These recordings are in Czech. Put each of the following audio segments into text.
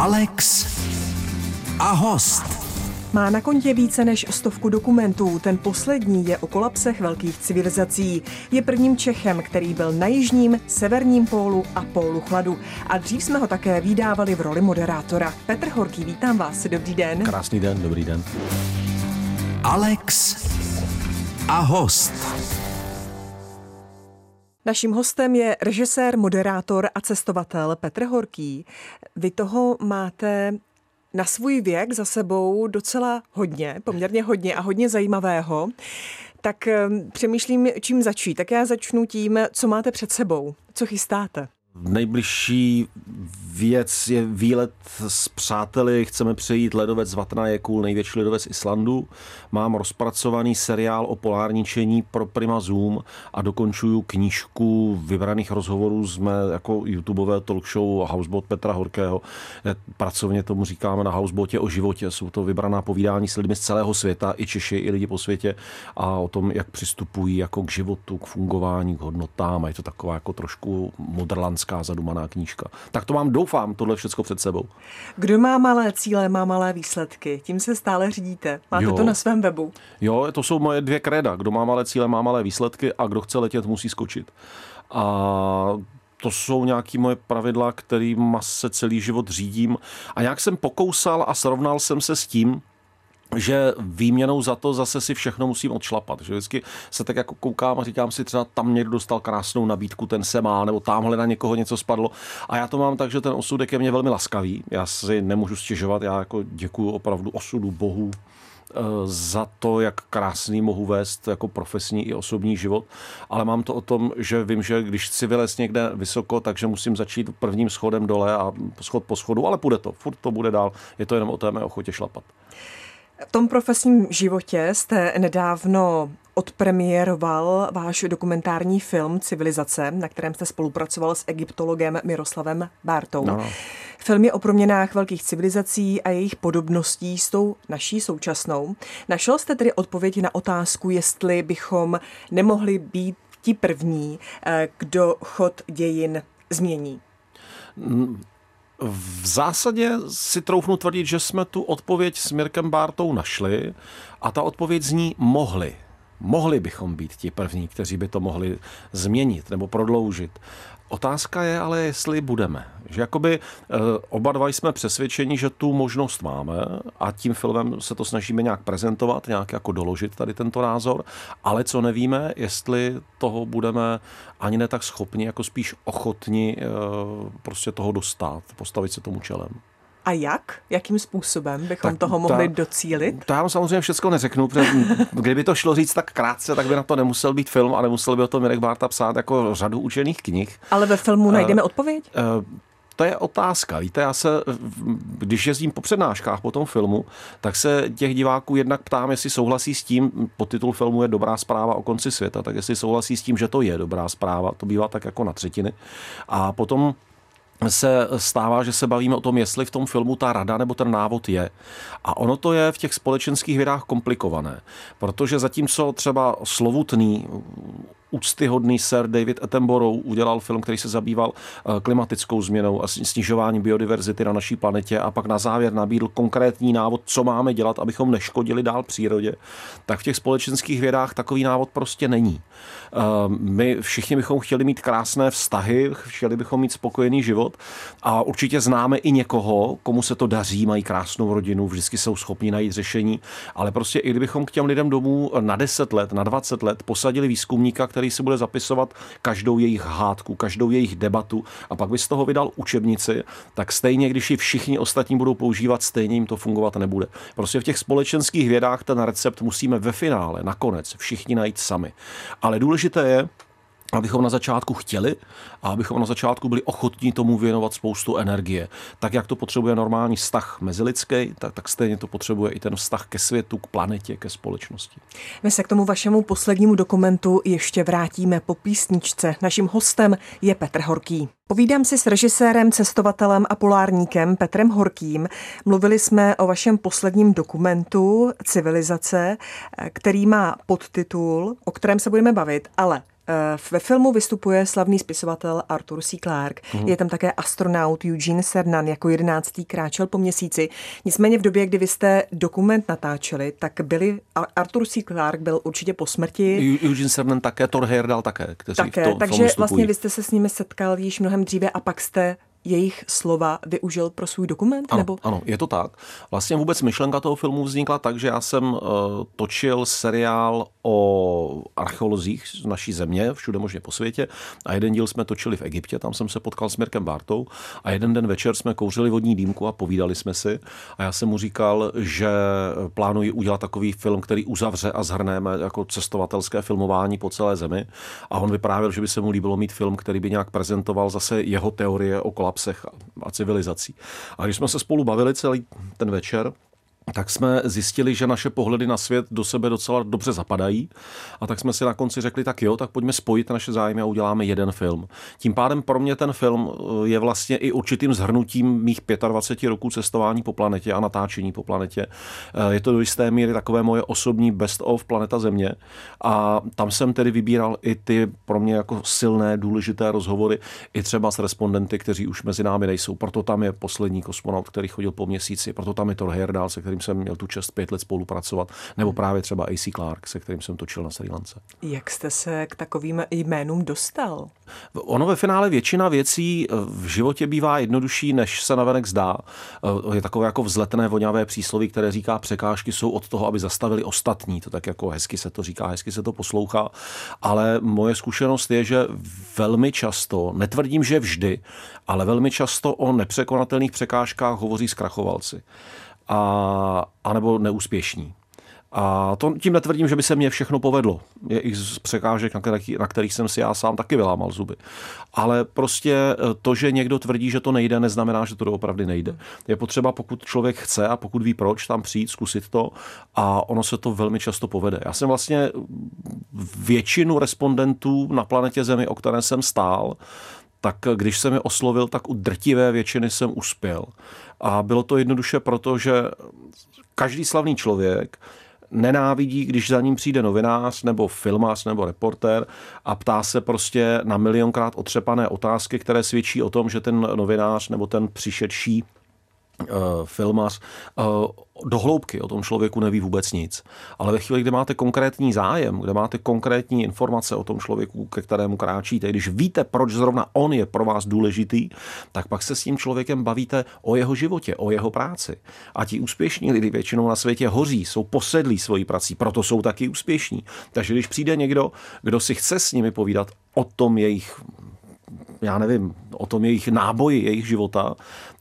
Alex a host. Má na kontě více než 100 dokumentů, ten poslední je o kolapsech velkých civilizací. Je prvním Čechem, který byl na jižním, severním pólu a pólu chladu. A dřív jsme ho také vydávali v roli moderátora. Petr Horký, vítám vás, dobrý den. Krásný den, dobrý den. Alex a host. Naším hostem je režisér, moderátor a cestovatel Petr Horký. Vy toho máte na svůj věk za sebou docela hodně, poměrně hodně a hodně zajímavého. Tak přemýšlím, čím začít. Tak já začnu tím, co máte před sebou, co chystáte. Nejbližší věc je výlet s přáteli. Chceme přejít ledovec z Vatnajökull, největší ledovec Islandu. Mám rozpracovaný seriál o polárničení pro Prima Zoom a dokončuju knížku vybraných rozhovorů. Jsme jako YouTubeové talk show Houseboat Petra Horkého. Pracovně tomu říkáme Na houseboatě o životě. Jsou to vybraná povídání s lidmi z celého světa, i Češi, i lidi po světě, a o tom, jak přistupují jako k životu, k fungování, k hodnotám. A je to taková jako trošku modrlandská zadumaná knížka. Tak to mám, doufám, tohle všechno před sebou. Kdo má malé cíle, má malé výsledky. Tím se stále řídíte. Máte to na svém webu. Jo, to jsou moje dvě kréda. Kdo má malé cíle, má malé výsledky, a kdo chce letět, musí skočit. A to jsou nějaké moje pravidla, kterým se celý život řídím. A nějak jsem pokousal a srovnal jsem se s tím, že výměnou za to zase si všechno musím odšlapat. Že vždycky se tak jako koukám a říkám si, třeba tam někdo dostal krásnou nabídku, ten se má, nebo tamhle na někoho něco spadlo. A já to mám tak, že ten osudek je mě velmi laskavý. Já si nemůžu stěžovat, já jako děkuju opravdu osudu, Bohu, za to, jak krásný mohu vést jako profesní i osobní život, ale mám to o tom, že vím, že když chci vylézt někde vysoko, takže musím začít prvním schodem dole a schod po schodu, ale půjde to, furt to bude dál, je to jenom o té mé ochotě šlapat. V tom profesním životě jste nedávno odpremiéroval váš dokumentární film Civilizace, na kterém jste spolupracoval s egyptologem Miroslavem Bártou. No. Film je o proměnách velkých civilizací a jejich podobností s tou naší současnou. Našel jste tedy odpověď na otázku, jestli bychom nemohli být ti první, kdo chod dějin změní? V zásadě si troufnu tvrdit, že jsme tu odpověď s Mirkem Bártou našli, a ta odpověď zní mohli. Mohli bychom být ti první, kteří by to mohli změnit nebo prodloužit. Otázka je ale, jestli budeme. Že jakoby oba dva jsme přesvědčeni, že tu možnost máme, a tím filmem se to snažíme nějak prezentovat, nějak jako doložit tady tento názor, ale co nevíme, jestli toho budeme ani ne tak schopni, jako spíš ochotni prostě toho dostat, postavit se tomu čelem. A jak? Jakým způsobem bychom toho mohli docílit? To já vám samozřejmě všechno neřeknu, protože kdyby to šlo říct tak krátce, tak by na to nemusel být film a nemusel by o tom Mirek Bárta psát jako řadu učených knih. Ale ve filmu najdeme odpověď? To je otázka. Víte, já se, když jezdím po přednáškách po tom filmu, tak se těch diváků jednak ptám, jestli souhlasí s tím, podtitul filmu je Dobrá zpráva o konci světa, tak jestli souhlasí s tím, že to je dobrá zpráva, to bývá tak jako na třetiny. A potom se stává, že se bavíme o tom, jestli v tom filmu ta rada nebo ten návod je. A ono to je v těch společenských vědách komplikované, protože zatímco třeba slovutný, úctyhodný sir David Attenborough udělal film, který se zabýval klimatickou změnou a snižováním biodiverzity na naší planetě, a pak na závěr nabídl konkrétní návod, co máme dělat, abychom neškodili dál přírodě, tak v těch společenských vědách takový návod prostě není. My všichni bychom chtěli mít krásné vztahy, chtěli bychom mít spokojený život, a určitě známe i někoho, komu se to daří, mají krásnou rodinu, vždycky jsou schopni najít řešení, ale prostě i kdybychom k těm lidem domů na 10 let, na 20 let posadili výzkumníka, který si bude zapisovat každou jejich hádku, každou jejich debatu, a pak by z toho vydal učebnici, tak stejně, když ji všichni ostatní budou používat, stejně jim to fungovat nebude. Prostě v těch společenských vědách ten recept musíme ve finále, nakonec, všichni najít sami. Ale důležité je, abychom na začátku chtěli a abychom na začátku byli ochotní tomu věnovat spoustu energie. Tak, jak to potřebuje normální vztah mezilidský, tak stejně to potřebuje i ten vztah ke světu, k planetě, ke společnosti. My se k tomu vašemu poslednímu dokumentu ještě vrátíme po písničce. Naším hostem je Petr Horký. Povídám si s režisérem, cestovatelem a polárníkem Petrem Horkým. Mluvili jsme o vašem posledním dokumentu Civilizace, který má podtitul, o kterém se budeme bavit, ale Ve filmu vystupuje slavný spisovatel Arthur C. Clarke. Je tam také astronaut Eugene Cernan, jako 11. kráčel po měsíci. Nicméně v době, kdy vy jste dokument natáčeli, tak byli Arthur C. Clarke byl určitě po smrti. Eugene Cernan také, Thor Heyerdahl také, kteří také, v tom takže filmu vlastně vy jste se s nimi setkal již mnohem dříve a pak jste jejich slova využil pro svůj dokument? Ano, nebo? Ano, je to tak. Vlastně vůbec myšlenka toho filmu vznikla tak, že já jsem točil seriál o archeolozích z naší země, všude možně po světě, a jeden díl jsme točili v Egyptě, tam jsem se potkal s Mirkem Bártou a jeden den večer jsme kouřili vodní dýmku a povídali jsme si a já jsem mu říkal, že plánuji udělat takový film, který uzavře a zhrneme jako cestovatelské filmování po celé zemi a on vyprávěl, že by se mu líbilo mít film, který by nějak prezentoval zase jeho teorie o kolapsech a civilizací. A když jsme se spolu bavili celý ten večer, tak jsme zjistili, že naše pohledy na svět do sebe docela dobře zapadají a tak jsme si na konci řekli, tak jo, tak pojďme spojit naše zájmy a uděláme jeden film. Tím pádem pro mě ten film je vlastně i určitým zhrnutím mých 25 roků cestování po planetě a natáčení po planetě. Je to do jisté míry takové moje osobní best of Planeta Země a tam jsem tedy vybíral i ty pro mě jako silné, důležité rozhovory, i třeba s respondenty, kteří už mezi námi nejsou. Proto tam je poslední kosmonaut, který chodil po měsíci, proto tam je Thor Heyerdahl, se kterým jsem měl tu čest 5 let spolupracovat, nebo právě třeba AC Clarke, se kterým jsem točil na Sri Lance. Jak jste se k takovým jménům dostal? Ono ve finále většina věcí v životě bývá jednodušší, než se navenek zdá. Je takové jako vzletné voňavé přísloví, které říká, překážky jsou od toho, aby zastavili ostatní. To tak jako hezky se to říká, hezky se to poslouchá, ale moje zkušenost je, že velmi často, netvrdím, že vždy, ale velmi často o nepřekonatelných překážkách hovoří zkrachovalci. A nebo neúspěšní. A to tím netvrdím, že by se mně všechno povedlo. Je i z překážek, na kterých jsem si já sám taky vylámal zuby. Ale prostě to, že někdo tvrdí, že to nejde, neznamená, že to doopravdy nejde. Je potřeba, pokud člověk chce a pokud ví proč, tam přijít, zkusit to a ono se to velmi často povede. Já jsem vlastně většinu respondentů na planetě Zemi, o které jsem stál, tak když jsem je oslovil, tak u drtivé většiny jsem uspěl. A bylo to jednoduše proto, že každý slavný člověk nenávidí, když za ním přijde novinář nebo filmář nebo reportér a ptá se prostě na milionkrát otřepané otázky, které svědčí o tom, že ten novinář nebo ten přišedší filmař do hloubky o tom člověku neví vůbec nic. Ale ve chvíli, kdy máte konkrétní zájem, kde máte konkrétní informace o tom člověku, ke kterému kráčíte, když víte, proč zrovna on je pro vás důležitý, tak pak se s tím člověkem bavíte o jeho životě, o jeho práci. A ti úspěšní lidi většinou na světě hoří, jsou posedlí svojí prací, proto jsou taky úspěšní. Takže když přijde někdo, kdo si chce s nimi povídat o tom jejich, já nevím, o tom jejich náboji, jejich života,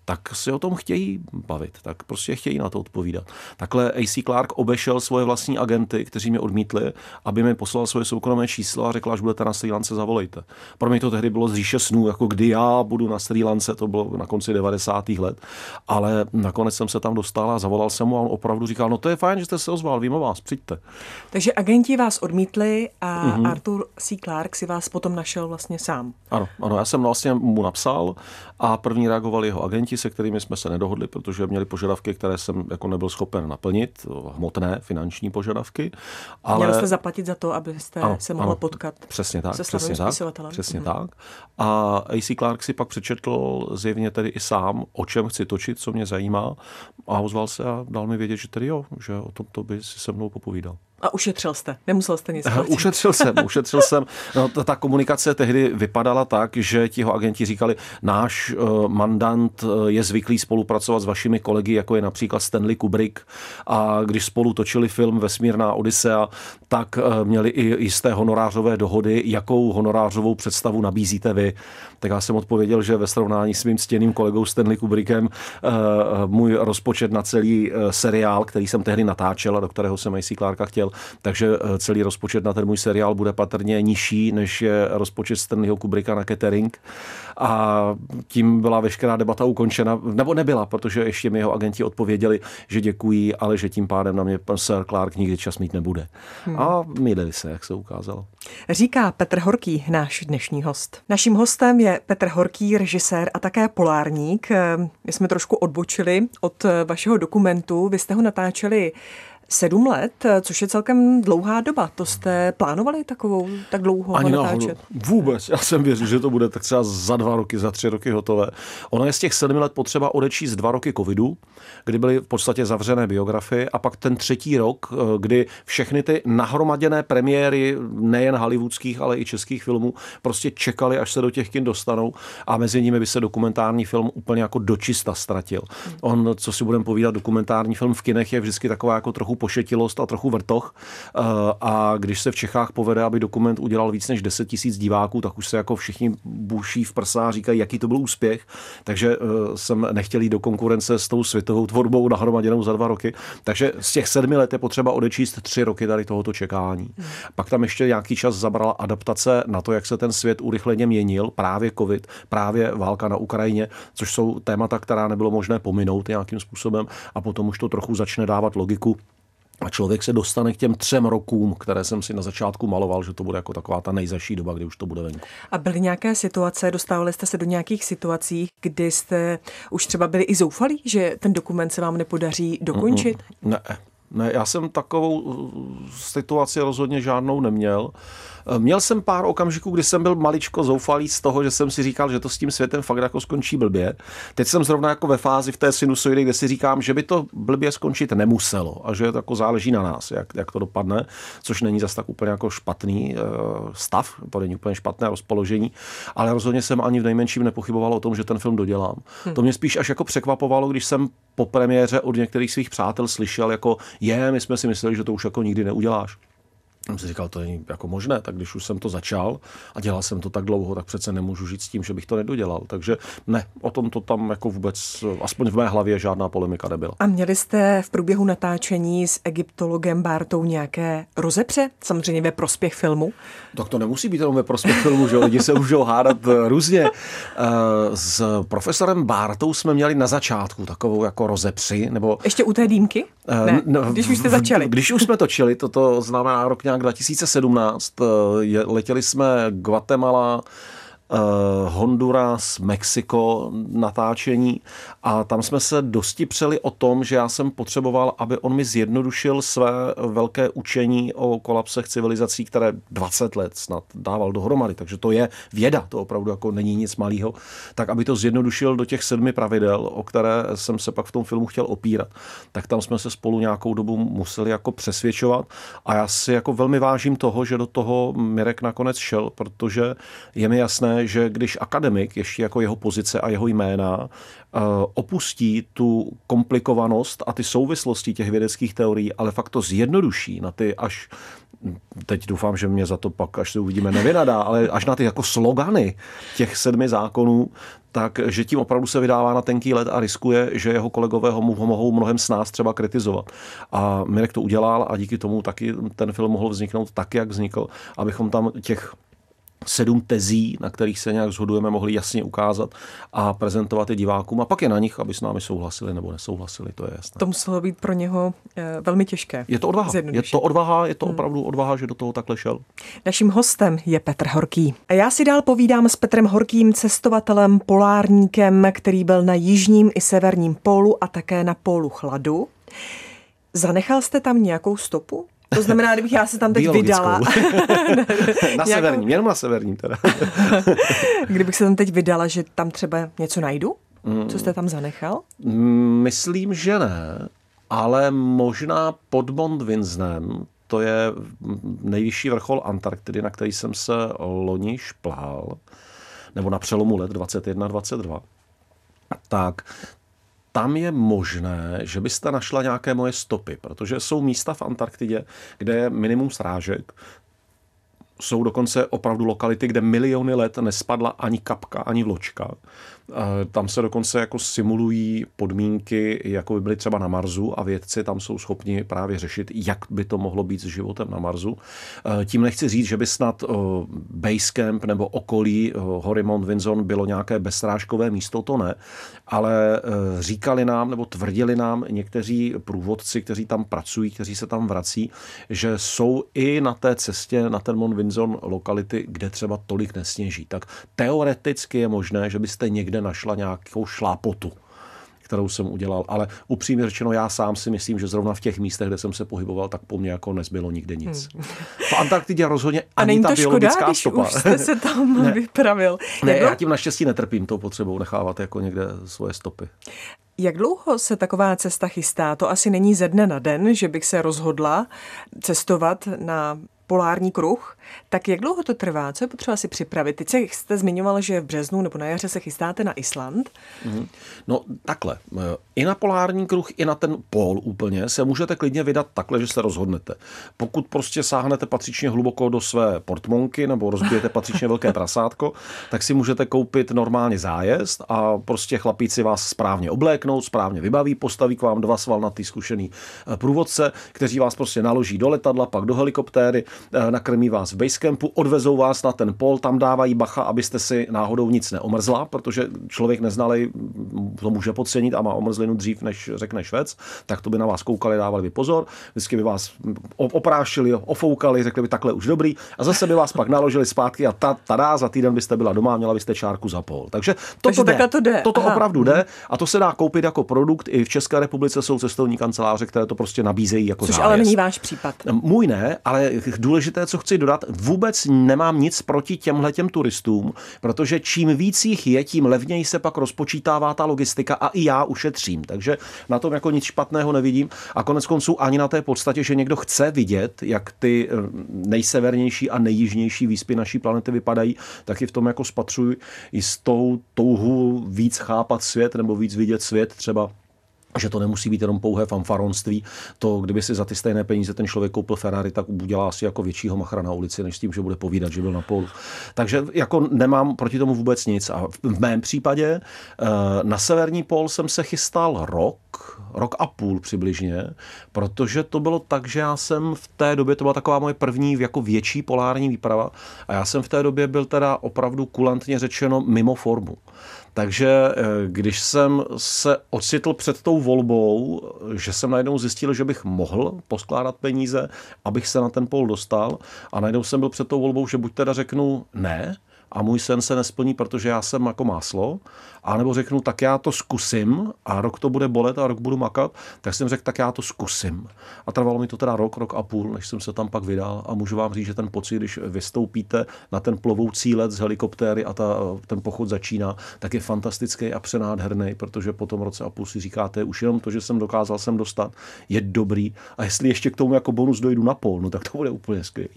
tak se o tom chtějí bavit, tak prostě chtějí na to odpovídat. Takhle AC Clarke obešel svoje vlastní agenty, kteří mě odmítli, aby mi poslal svoje soukromé číslo a řekla, až budete na Sri Lance, zavolejte. Pro mě to tehdy bylo z říše snů, jako kdy já budu na Sri Lance, to bylo na konci 90. let, ale nakonec jsem se tam dostal a zavolal jsem mu a on opravdu říkal, no to je fajn, že jste se ozval, vím o vás, přijďte. Takže agenti vás odmítli a Arthur C. Clarke si vás potom našel vlastně sám. Ano, já jsem vlastně mu napsal a první reagovali jeho agenti, se kterými jsme se nedohodli, protože měli požadavky, které jsem jako nebyl schopen naplnit, hmotné finanční požadavky. Ale měl jste zaplatit za to, abyste se mohl potkat se slavným spisovatelem. Přesně tak. A AC Clarke si pak přečetl zjevně tedy i sám, o čem chci točit, co mě zajímá, a ozval se a dal mi vědět, že tedy jo, že o tom to by si se mnou popovídal. A ušetřil jste, nemusel jste nic platit. Ušetřil jsem. No, ta komunikace tehdy vypadala tak, že ti agenti říkali, náš mandant je zvyklý spolupracovat s vašimi kolegy, jako je například Stanley Kubrick, a když spolu točili film Vesmírná Odysea, tak měli i jisté honorářové dohody, jakou honorářovou představu nabízíte vy. Tak já jsem odpověděl, že ve srovnání s mým ctěným kolegou Stanley Kubrickem můj rozpočet na celý seriál, který jsem tehdy natáčel a do kterého jsem AC Clarka chtěl, takže celý rozpočet na ten můj seriál bude patrně nižší, než je rozpočet Stanleyho Kubricka na catering. A tím byla veškerá debata ukončena, nebo nebyla, protože ještě mi jeho agenti odpověděli, že děkují, ale že tím pádem na mě pan Sir Clarke nikdy čas mít nebude. A mýlili se, jak se ukázalo. Říká Petr Horký, náš dnešní host. Naším hostem je Petr Horký, režisér a také polárník. My jsme trošku odbočili od vašeho dokumentu. Vy jste ho natáčeli 7 let, což je celkem dlouhá doba. To jste plánovali takovou, tak dlouho ani natáčet? Vůbec. Já jsem věřil, že to bude tak třeba za 2 roky, za 3 roky hotové. Ono je z těch 7 let potřeba odečíst 2 roky covidu, kdy byly v podstatě zavřené biografie, a pak ten 3. rok, kdy všechny ty nahromaděné premiéry nejen hollywoodských, ale i českých filmů prostě čekali, až se do těch kin dostanou, a mezi nimi by se dokumentární film úplně jako dočista ztratil. On, co si budeme povídat, dokumentární film v kinech je vždycky taková jako trochu pošetilost a trochu vrtoch, a když se v Čechách povede, aby dokument udělal víc než 10 000 diváků, tak už se jako všichni buší v prsa a říkají, jaký to byl úspěch, takže jsem nechtěl jít do konkurence s tou světovou tvorbou nahromaděnou za 2 roky, takže z těch 7 let je potřeba odečíst 3 roky tady tohoto čekání. Pak tam ještě nějaký čas zabrala adaptace na to, jak se ten svět urychleně měnil, právě covid, právě válka na Ukrajině, což jsou témata, která nebylo možné pominout nějakým způsobem, a potom už to trochu začne dávat logiku. A člověk se dostane k těm 3 rokům, které jsem si na začátku maloval, že to bude jako taková ta nejzaší doba, kdy už to bude venku. A byly nějaké situace, dostávali jste se do nějakých situací, kdy jste už třeba byli i zoufalí, že ten dokument se vám nepodaří dokončit? Ne, já jsem takovou situaci rozhodně žádnou neměl. Měl jsem pár okamžiků, kdy jsem byl maličko zoufalý z toho, že jsem si říkal, že to s tím světem fakt jako skončí blbě. Teď jsem zrovna jako ve fázi v té sinusoidy, kde si říkám, že by to blbě skončit nemuselo a že to jako záleží na nás, jak to dopadne, což není zas tak úplně jako špatný stav, to není úplně špatné rozpoložení, ale rozhodně jsem ani v nejmenším nepochyboval o tom, že ten film dodělám. To mě spíš až jako překvapovalo, když jsem po premiéře od některých svých přátel slyšel jako my jsme si mysleli, že to už jako nikdy neuděláš. Jsem si říkal, to není jako možné, tak když už jsem to začal a dělal jsem to tak dlouho, tak přece nemůžu žít s tím, že bych to nedodělal. Takže ne, o tom to tam jako vůbec, aspoň v mé hlavě, žádná polemika nebyla. A měli jste v průběhu natáčení s egyptologem Bártou nějaké rozepře, samozřejmě ve prospěch filmu? Tak to nemusí být jenom ve prospěch filmu, že lidi se můžou hádat různě. S profesorem Bártou jsme měli na začátku takovou jako rozepři, nebo ještě u té dýmky? Ne, když už jste začali. Když už jsme točili, to znamená rok nějak 2017, letěli jsme Guatemala, Honduras, Mexiko natáčení, a tam jsme se dosti přeli o tom, že já jsem potřeboval, aby on mi zjednodušil své velké učení o kolapsech civilizací, které 20 let snad dával dohromady, takže to je věda, to opravdu jako není nic malého, tak aby to zjednodušil do těch 7 pravidel, o které jsem se pak v tom filmu chtěl opírat. Tak tam jsme se spolu nějakou dobu museli jako přesvědčovat, a já si jako velmi vážím toho, že do toho Mirek nakonec šel, protože je mi jasné, že když akademik, ještě jako jeho pozice a jeho jména, opustí tu komplikovanost a ty souvislosti těch vědeckých teorií, ale fakt to zjednoduší na ty až, teď doufám, že mě za to pak, až se uvidíme, nevynadá, ale až na ty jako slogany těch 7 zákonů, tak že tím opravdu se vydává na tenký led a riskuje, že jeho kolegové ho mohou mnohem s nás třeba kritizovat. A Mirek to udělal a díky tomu taky ten film mohl vzniknout tak, jak vznikl, abychom tam těch 7 tezí, na kterých se nějak shodujeme, mohli jasně ukázat a prezentovat je divákům, a pak je na nich, aby s námi souhlasili nebo nesouhlasili, to je jasné. To muselo být pro něho velmi těžké. Je to odvaha. Opravdu odvaha, že do toho takhle šel. Naším hostem je Petr Horký. A já si dál povídám s Petrem Horkým, cestovatelem, polárníkem, který byl na jižním i severním pólu a také na pólu chladu. Zanechal jste tam nějakou stopu? To znamená, kdybych já se tam teď vydala. Jenom na severním teda. Kdybych se tam teď vydala, že tam třeba něco najdu? Co jste tam zanechal? Myslím, že ne, ale možná pod Mount Vinsonem, to je nejvyšší vrchol Antarktidy, na který jsem se loni šplhal, nebo na přelomu let 21-22, tak tam je možné, že byste našla nějaké moje stopy, protože jsou místa v Antarktidě, kde je minimum srážek. Jsou dokonce opravdu lokality, kde miliony let nespadla ani kapka, ani vločka. Tam se dokonce jako simulují podmínky, jako by byly třeba na Marsu, a vědci tam jsou schopni právě řešit, jak by to mohlo být s životem na Marsu. Tím nechci říct, že by snad Basecamp nebo okolí hory Mount Vinson bylo nějaké bezstrážkové místo, to ne, ale říkali nám nebo tvrdili nám někteří průvodci, kteří tam pracují, kteří se tam vrací, že jsou i na té cestě, na ten Mount Vinson lokality, kde třeba tolik nesněží. Tak teoreticky je možné, že byste někde našla nějakou šlápotu, kterou jsem udělal. Ale upřímně řečeno, já sám si myslím, že zrovna v těch místech, kde jsem se pohyboval, tak po mně jako nezbylo nikde nic. V Antarktidě rozhodně ani ta biologická stopa. Už jste se tam vypravil. Ne, já tím naštěstí netrpím tou potřebou nechávat jako někde svoje stopy. Jak dlouho se taková cesta chystá? To asi není ze dne na den, že bych se rozhodla cestovat na polární kruh. Tak jak dlouho to trvá? Co je potřeba si připravit? Teď jste zmiňovala, že v březnu nebo na jaře se chystáte na Island. No takhle. I na polární kruh, i na ten pól úplně se můžete klidně vydat takhle, že se rozhodnete. Pokud prostě sáhnete patřičně hluboko do své portmonky nebo rozbijete patřičně velké prasátko, tak si můžete koupit normálně zájezd a prostě chlapíci vás správně obléknou, správně vybaví, postaví k vám dva svalnatý zkušený průvodce, kteří vás prostě naloží do letadla, pak do helikoptéry, nakrmí vás v basecampu, odvezou vás na ten pol, tam dávají bacha, abyste si náhodou nic neomrzla, protože člověk neznalej to může podcenit a má omrzlinu dřív, než řekne švec, tak to by na vás koukali, dávali by pozor, vždycky by vás oprášili, ofoukali, řekli by takhle už dobrý a zase by vás pak naložili zpátky a tada, za týden byste byla doma, měla byste čárku za pol. Takže to jde. Toto opravdu jde a to se dá koupit jako produkt, i v České republice jsou cestovní kanceláře, které to prostě nabízejí jako zájezd. Což ale není váš případ. Můj ne, ale důležité, co chci dodat, vůbec nemám nic proti těmhletěm turistům, protože čím víc jich je, tím levněji se pak rozpočítává ta logistika a i já ušetřím. Takže na tom jako nic špatného nevidím a koneckonců ani na té podstatě, že někdo chce vidět, jak ty nejsevernější a nejjižnější výspy naší planety vypadají, tak i v tom jako spatřuji jistou touhu víc chápat svět nebo víc vidět svět třeba. Že to nemusí být jenom pouhé fanfaronství. To, kdyby si za ty stejné peníze ten člověk koupil Ferrari, tak udělá asi jako většího machra na ulici, než s tím, že bude povídat, že byl na polu. Takže jako nemám proti tomu vůbec nic. A v mém případě na severní pól jsem se chystal rok a půl přibližně, protože to bylo tak, že já jsem v té době, to byla taková moje první jako větší polární výprava, a já jsem v té době byl teda opravdu kulantně řečeno mimo formu. Takže když jsem se ocitl před tou volbou, že jsem najednou zjistil, že bych mohl poskládat peníze, abych se na ten pól dostal, a najednou jsem byl před tou volbou, že buď teda řeknu ne a můj sen se nesplní, protože já jsem jako máslo, anebo řeknu, tak já to zkusím a rok to bude bolet a rok budu makat, tak jsem řekl, tak já to zkusím. A trvalo mi to teda rok a půl, než jsem se tam pak vydal a můžu vám říct, že ten pocit, když vystoupíte na ten plovoucí let z helikoptéry a ten pochod začíná, tak je fantastický a přenádherný, protože po tom roce a půl si říkáte, už jenom to, že jsem dokázal sem dostat, je dobrý a jestli ještě k tomu jako bonus dojdu na pól, no tak to bude úplně skvělý.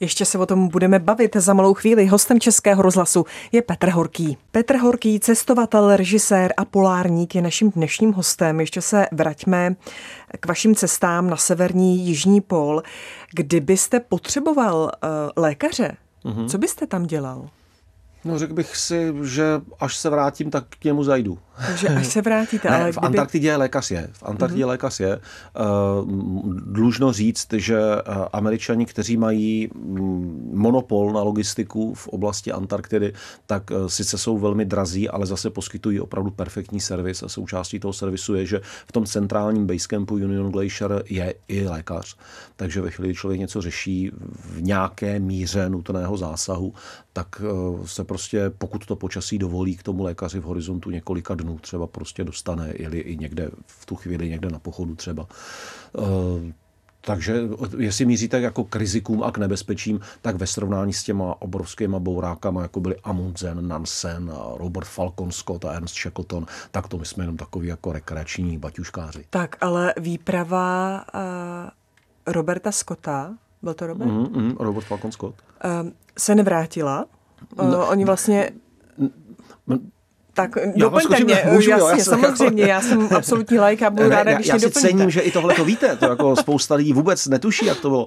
Ještě se o tom budeme bavit za malou chvíli. Hostem Českého rozhlasu je Petr Horký. Petr Horký, cestovatel, režisér a polárník je naším dnešním hostem. Ještě se vraťme k vašim cestám na severní jižní pól. Kdybyste potřeboval lékaře, co byste tam dělal? No řekl bych si, že až se vrátím, tak k němu zajdu. Takže až se vrátíte. Ne, ale v Antarktidě lékař je. V Antarktidě lékař je. Dlužno říct, že Američani, kteří mají monopol na logistiku v oblasti Antarktidy, tak sice jsou velmi drazí, ale zase poskytují opravdu perfektní servis a součástí toho servisu je, že v tom centrálním basecampu Union Glacier je i lékař. Takže ve chvíli, kdy člověk něco řeší v nějaké míře nutného zásahu, tak se prostě, pokud to počasí dovolí, k tomu lékaři v horizontu několika dnů třeba prostě dostane, jeli i někde v tu chvíli, někde na pochodu třeba. Takže jestli míříte jako k rizikům a k nebezpečím, tak ve srovnání s těma obrovskýma bourákama, jako byli Amundsen, Nansen, Robert Falcon Scott a Ernest Shackleton, tak to my jsme jenom takový jako rekreační baťuškáři. Tak, ale výprava Roberta Scotta, byl to Robert? Robert Falcon Scott. Se nevrátila. Oni vlastně... Tak doplňte mě, jasně, samozřejmě, já jsem absolutní laik a budu ráda, když mě doplňte. Já si cením, že i tohle to víte, to jako spousta lidí vůbec netuší, jak to bylo.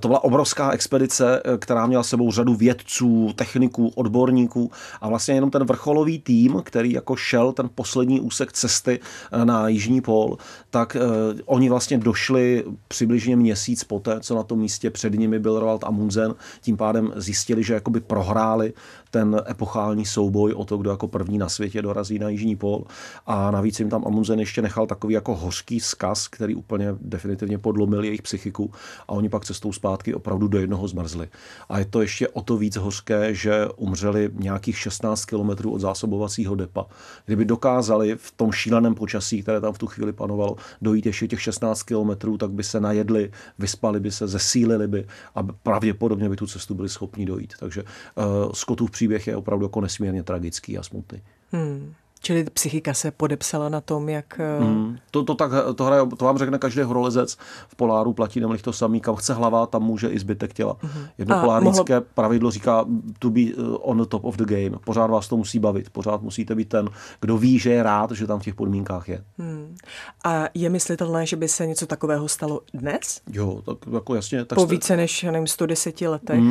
To byla obrovská expedice, která měla sebou řadu vědců, techniků, odborníků a vlastně jenom ten vrcholový tým, který jako šel ten poslední úsek cesty na jižní pól, tak oni vlastně došli přibližně měsíc poté, co na tom místě před nimi byl Roald Amundsen, tím pádem zjistili, že jakoby prohráli ten epochální souboj o to, kdo jako první na světě světě dorazí na jižní pól. A navíc jim tam Amundsen ještě nechal takový jako hořký vzkaz, který úplně definitivně podlomil jejich psychiku a oni pak cestou zpátky opravdu do jednoho zmrzli. A je to ještě o to víc hořké, že umřeli nějakých 16 kilometrů od zásobovacího depa. Kdyby dokázali v tom šíleném počasí, které tam v tu chvíli panovalo, dojít ještě těch 16 kilometrů, tak by se najedli, vyspali by se, zesílili by a pravděpodobně by tu cestu byli schopni dojít. Takže Scottův příběh je opravdu jako nesmírně tragický a smutný. Čili psychika se podepsala na tom, jak... To vám řekne každý horolezec. V poláru platí nemlich to samý, kam chce hlava, tam může i zbytek těla. Jednopolárnické pravidlo říká to be on top of the game. Pořád vás to musí bavit. Pořád musíte být ten, kdo ví, že je rád, že tam v těch podmínkách je. A je myslitelné, že by se něco takového stalo dnes? Jo, tak jako jasně. Tak po více než, nevím, 110 letech?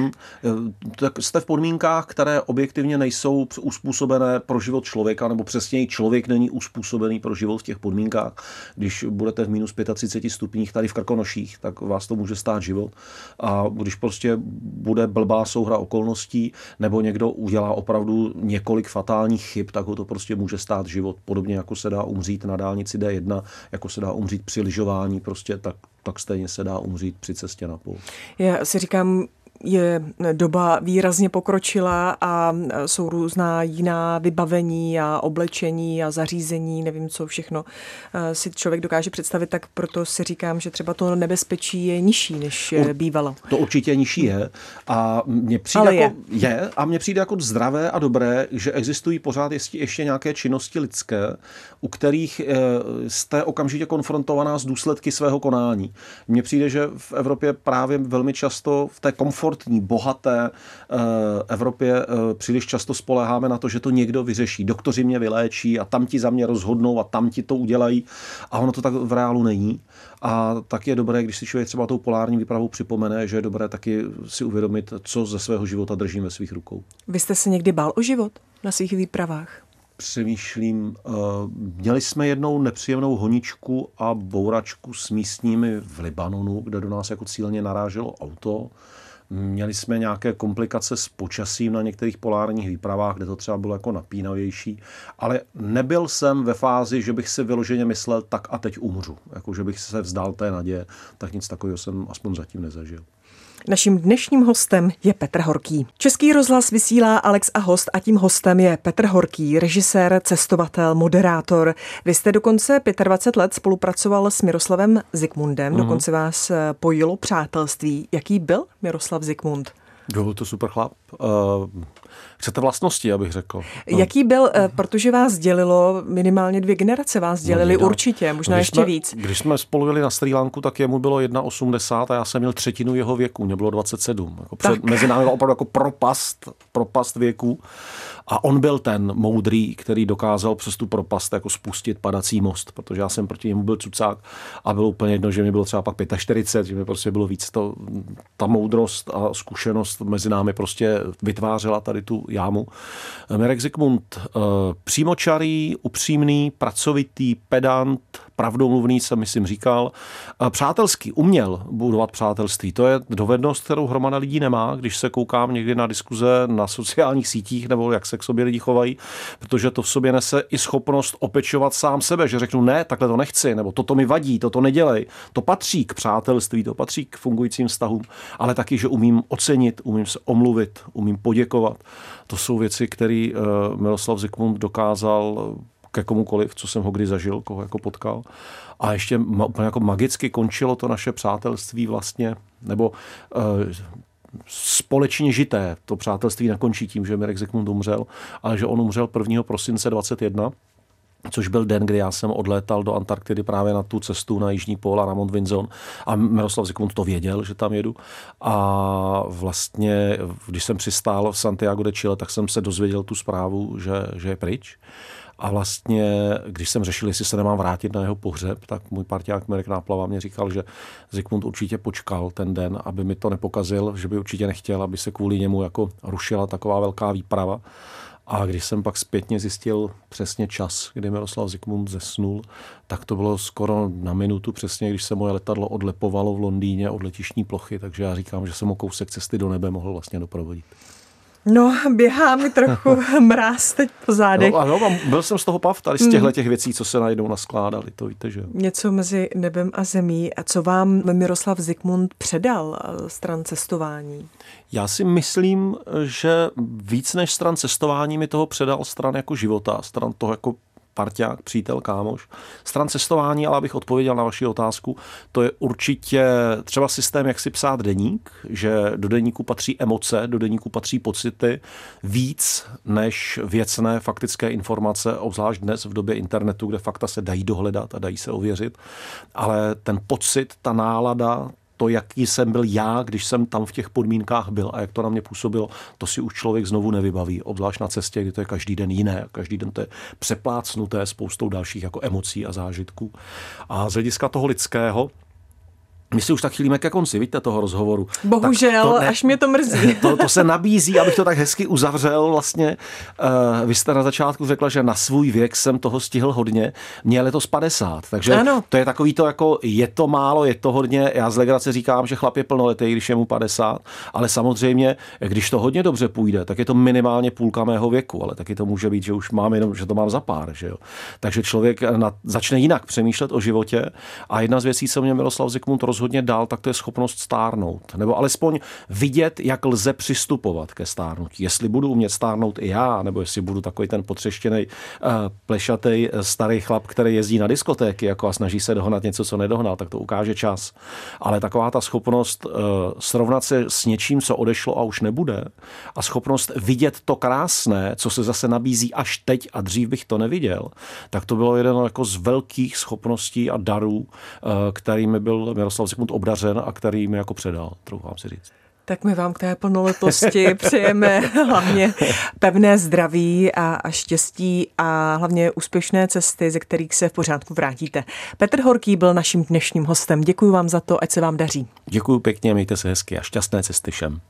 Tak jste v podmínkách, které objektivně nejsou uspůsobené pro život člověka, nebo přesněji člověk není uspůsobený pro život v těch podmínkách. Když budete v minus 35 stupních tady v Krkonoších, tak vás to může stát život. A když prostě bude blbá souhra okolností, nebo někdo udělá opravdu několik fatálních chyb, tak ho to prostě může stát život. Podobně jako se dá umřít na dálnici D1, jako se dá umřít při lyžování, prostě tak stejně se dá umřít při cestě na půl. Já si říkám, je doba výrazně pokročila a jsou různá jiná vybavení a oblečení a zařízení, nevím co všechno si člověk dokáže představit, tak proto si říkám, že třeba to nebezpečí je nižší, než bývalo. To určitě nižší je a mně přijde jako zdravé a dobré, že existují pořád ještě nějaké činnosti lidské, u kterých jste okamžitě konfrontovaná s důsledky svého konání. Mně přijde, že v Evropě právě velmi často v té komfortní, bohaté Evropě příliš často spoléháme na to, že to někdo vyřeší. Doktoři mě vyléčí a tam ti za mě rozhodnou a tam ti to udělají. A ono to tak v reálu není. A tak je dobré, když si člověk třeba tou polární výpravou připomene, že je dobré taky si uvědomit, co ze svého života držím ve svých rukou. Vy jste se někdy bál o život na svých výpravách? Přemýšlím, měli jsme jednou nepříjemnou honičku a bouračku s místními v Libanonu, kde do nás jako cíleně naráželo auto. Měli jsme nějaké komplikace s počasím na některých polárních výpravách, kde to třeba bylo jako napínavější, ale nebyl jsem ve fázi, že bych si vyloženě myslel, tak a teď umřu, jako že bych se vzdal té naděje, tak nic takového jsem aspoň zatím nezažil. Naším dnešním hostem je Petr Horký. Český rozhlas vysílá Alex a host a tím hostem je Petr Horký, režisér, cestovatel, moderátor. Vy jste dokonce 25 let spolupracoval s Miroslavem Zikmundem, dokonce vás pojilo přátelství. Jaký byl Miroslav Zikmund? Byl to super chlap. Chcete vlastnosti, abych řekl. No. Jaký byl, protože vás dělilo, minimálně 2 generace vás dělili, určitě, možná ještě víc. Když jsme spolu jeli na Srí Lanku, tak jemu bylo 1,80 a já jsem měl 1/3 jeho věku, mě bylo 27. Mezi námi byla opravdu jako propast věku a on byl ten moudrý, který dokázal přes tu propast jako spustit padací most, protože já jsem proti němu byl cucák a bylo úplně jedno, že mi bylo třeba pak 45, že mi prostě bylo víc. Ta moudrost a zkušenost mezi námi prostě vytvářela tady tu jámu. Marek Zikmund, přímočarý, upřímný, pracovitý, pedant, pravdomluvný, jsem myslím říkal, přátelský, uměl budovat přátelství. To je dovednost, kterou hromada lidí nemá, když se koukám někdy na diskuze na sociálních sítích, nebo jak se k sobě lidi chovají, protože to v sobě nese i schopnost opečovat sám sebe, že řeknu ne, takhle to nechci, nebo toto mi vadí, toto nedělej. To patří k přátelství, to patří k fungujícím vztahům, ale taky, že umím ocenit, umím se omluvit, umím poděkovat. To jsou věci, které Miroslav Zikmund dokázal ke komukoliv, co jsem ho kdy zažil, koho jako potkal. A ještě úplně jako magicky končilo to naše přátelství vlastně, nebo společně žité. To přátelství nekončí tím, že Marek Zikmund umřel, ale že on umřel 1. prosince 21. což byl den, kdy já jsem odlétal do Antarktidy právě na tu cestu na jižní pól a na Mount Vinson. A Miroslav Zikmund to věděl, že tam jedu. A vlastně, když jsem přistál v Santiago de Chile, tak jsem se dozvěděl tu zprávu, že je pryč. A vlastně, když jsem řešil, jestli se nemám vrátit na jeho pohřeb, tak můj parťák Marek Náplava mě říkal, že Zikmund určitě počkal ten den, aby mi to nepokazil, že by určitě nechtěl, aby se kvůli němu jako rušila taková velká výprava. A když jsem pak zpětně zjistil přesně čas, kdy Miroslav Zikmund zesnul, tak to bylo skoro na minutu přesně, když se moje letadlo odlepovalo v Londýně od letištní plochy, takže já říkám, že jsem o kousek cesty do nebe mohl vlastně doprovodit. No, běhá mi trochu mráz teď po zádech. No, ano, byl jsem z toho pav tady z těchto těch věcí, co se najednou naskládaly, to víte, že jo. Něco mezi nebem a zemí. A co vám Miroslav Zikmund předal stran cestování? Já si myslím, že víc než stran cestování mi toho předal stran jako života, stran toho jako parťák, přítel, kámoš. Stran cestování, ale abych odpověděl na vaši otázku, to je určitě třeba systém, jak si psát deník, že do deníku patří emoce, do deníku patří pocity víc než věcné faktické informace, obzvlášť dnes v době internetu, kde fakta se dají dohledat a dají se ověřit, ale ten pocit, ta nálada, to, jaký jsem byl já, když jsem tam v těch podmínkách byl a jak to na mě působilo, to si už člověk znovu nevybaví. Obzvlášť na cestě, kdy to je každý den jiné. Každý den to je přeplácnuté spoustou dalších jako emocí a zážitků. A z hlediska toho lidského, my si už tak chýlíme ke konci, vidíte, toho rozhovoru. Bohužel, až mě to mrzí. To se nabízí, abych to tak hezky uzavřel vlastně. Vy jste na začátku řekla, že na svůj věk jsem toho stihl hodně. Mně je letos 50, takže ano. To je takový to jako, je to málo, je to hodně. Já z legrace říkám, že chlap je plnoletý, když je mu 50, ale samozřejmě, když to hodně dobře půjde, tak je to minimálně půlka mého věku, ale taky to může být, že už mám jenom, že to mám za pár, že jo. Takže člověk začne jinak přemýšlet o životě a jedna z věcí, co mě Miroslav Zikmund hodně dál, tak to je schopnost stárnout. Nebo alespoň vidět, jak lze přistupovat ke stárnutí. Jestli budu umět stárnout i já, nebo jestli budu takový ten potřeštěnej, plešatej, starý chlap, který jezdí na diskotéky jako a snaží se dohnat něco, co nedohnal, tak to ukáže čas. Ale taková ta schopnost srovnat se s něčím, co odešlo a už nebude, a schopnost vidět to krásné, co se zase nabízí až teď a dřív bych to neviděl, tak to bylo jeden jako z velkých schopností a darů, kterými byl Miroslav Zikmund obdařen a který mi jako předal, troufám si říct. Tak my vám k té plnoletosti přejeme hlavně pevné zdraví a štěstí a hlavně úspěšné cesty, ze kterých se v pořádku vrátíte. Petr Horký byl naším dnešním hostem. Děkuji vám za to, ať se vám daří. Děkuji pěkně, mějte se hezky a šťastné cesty všem.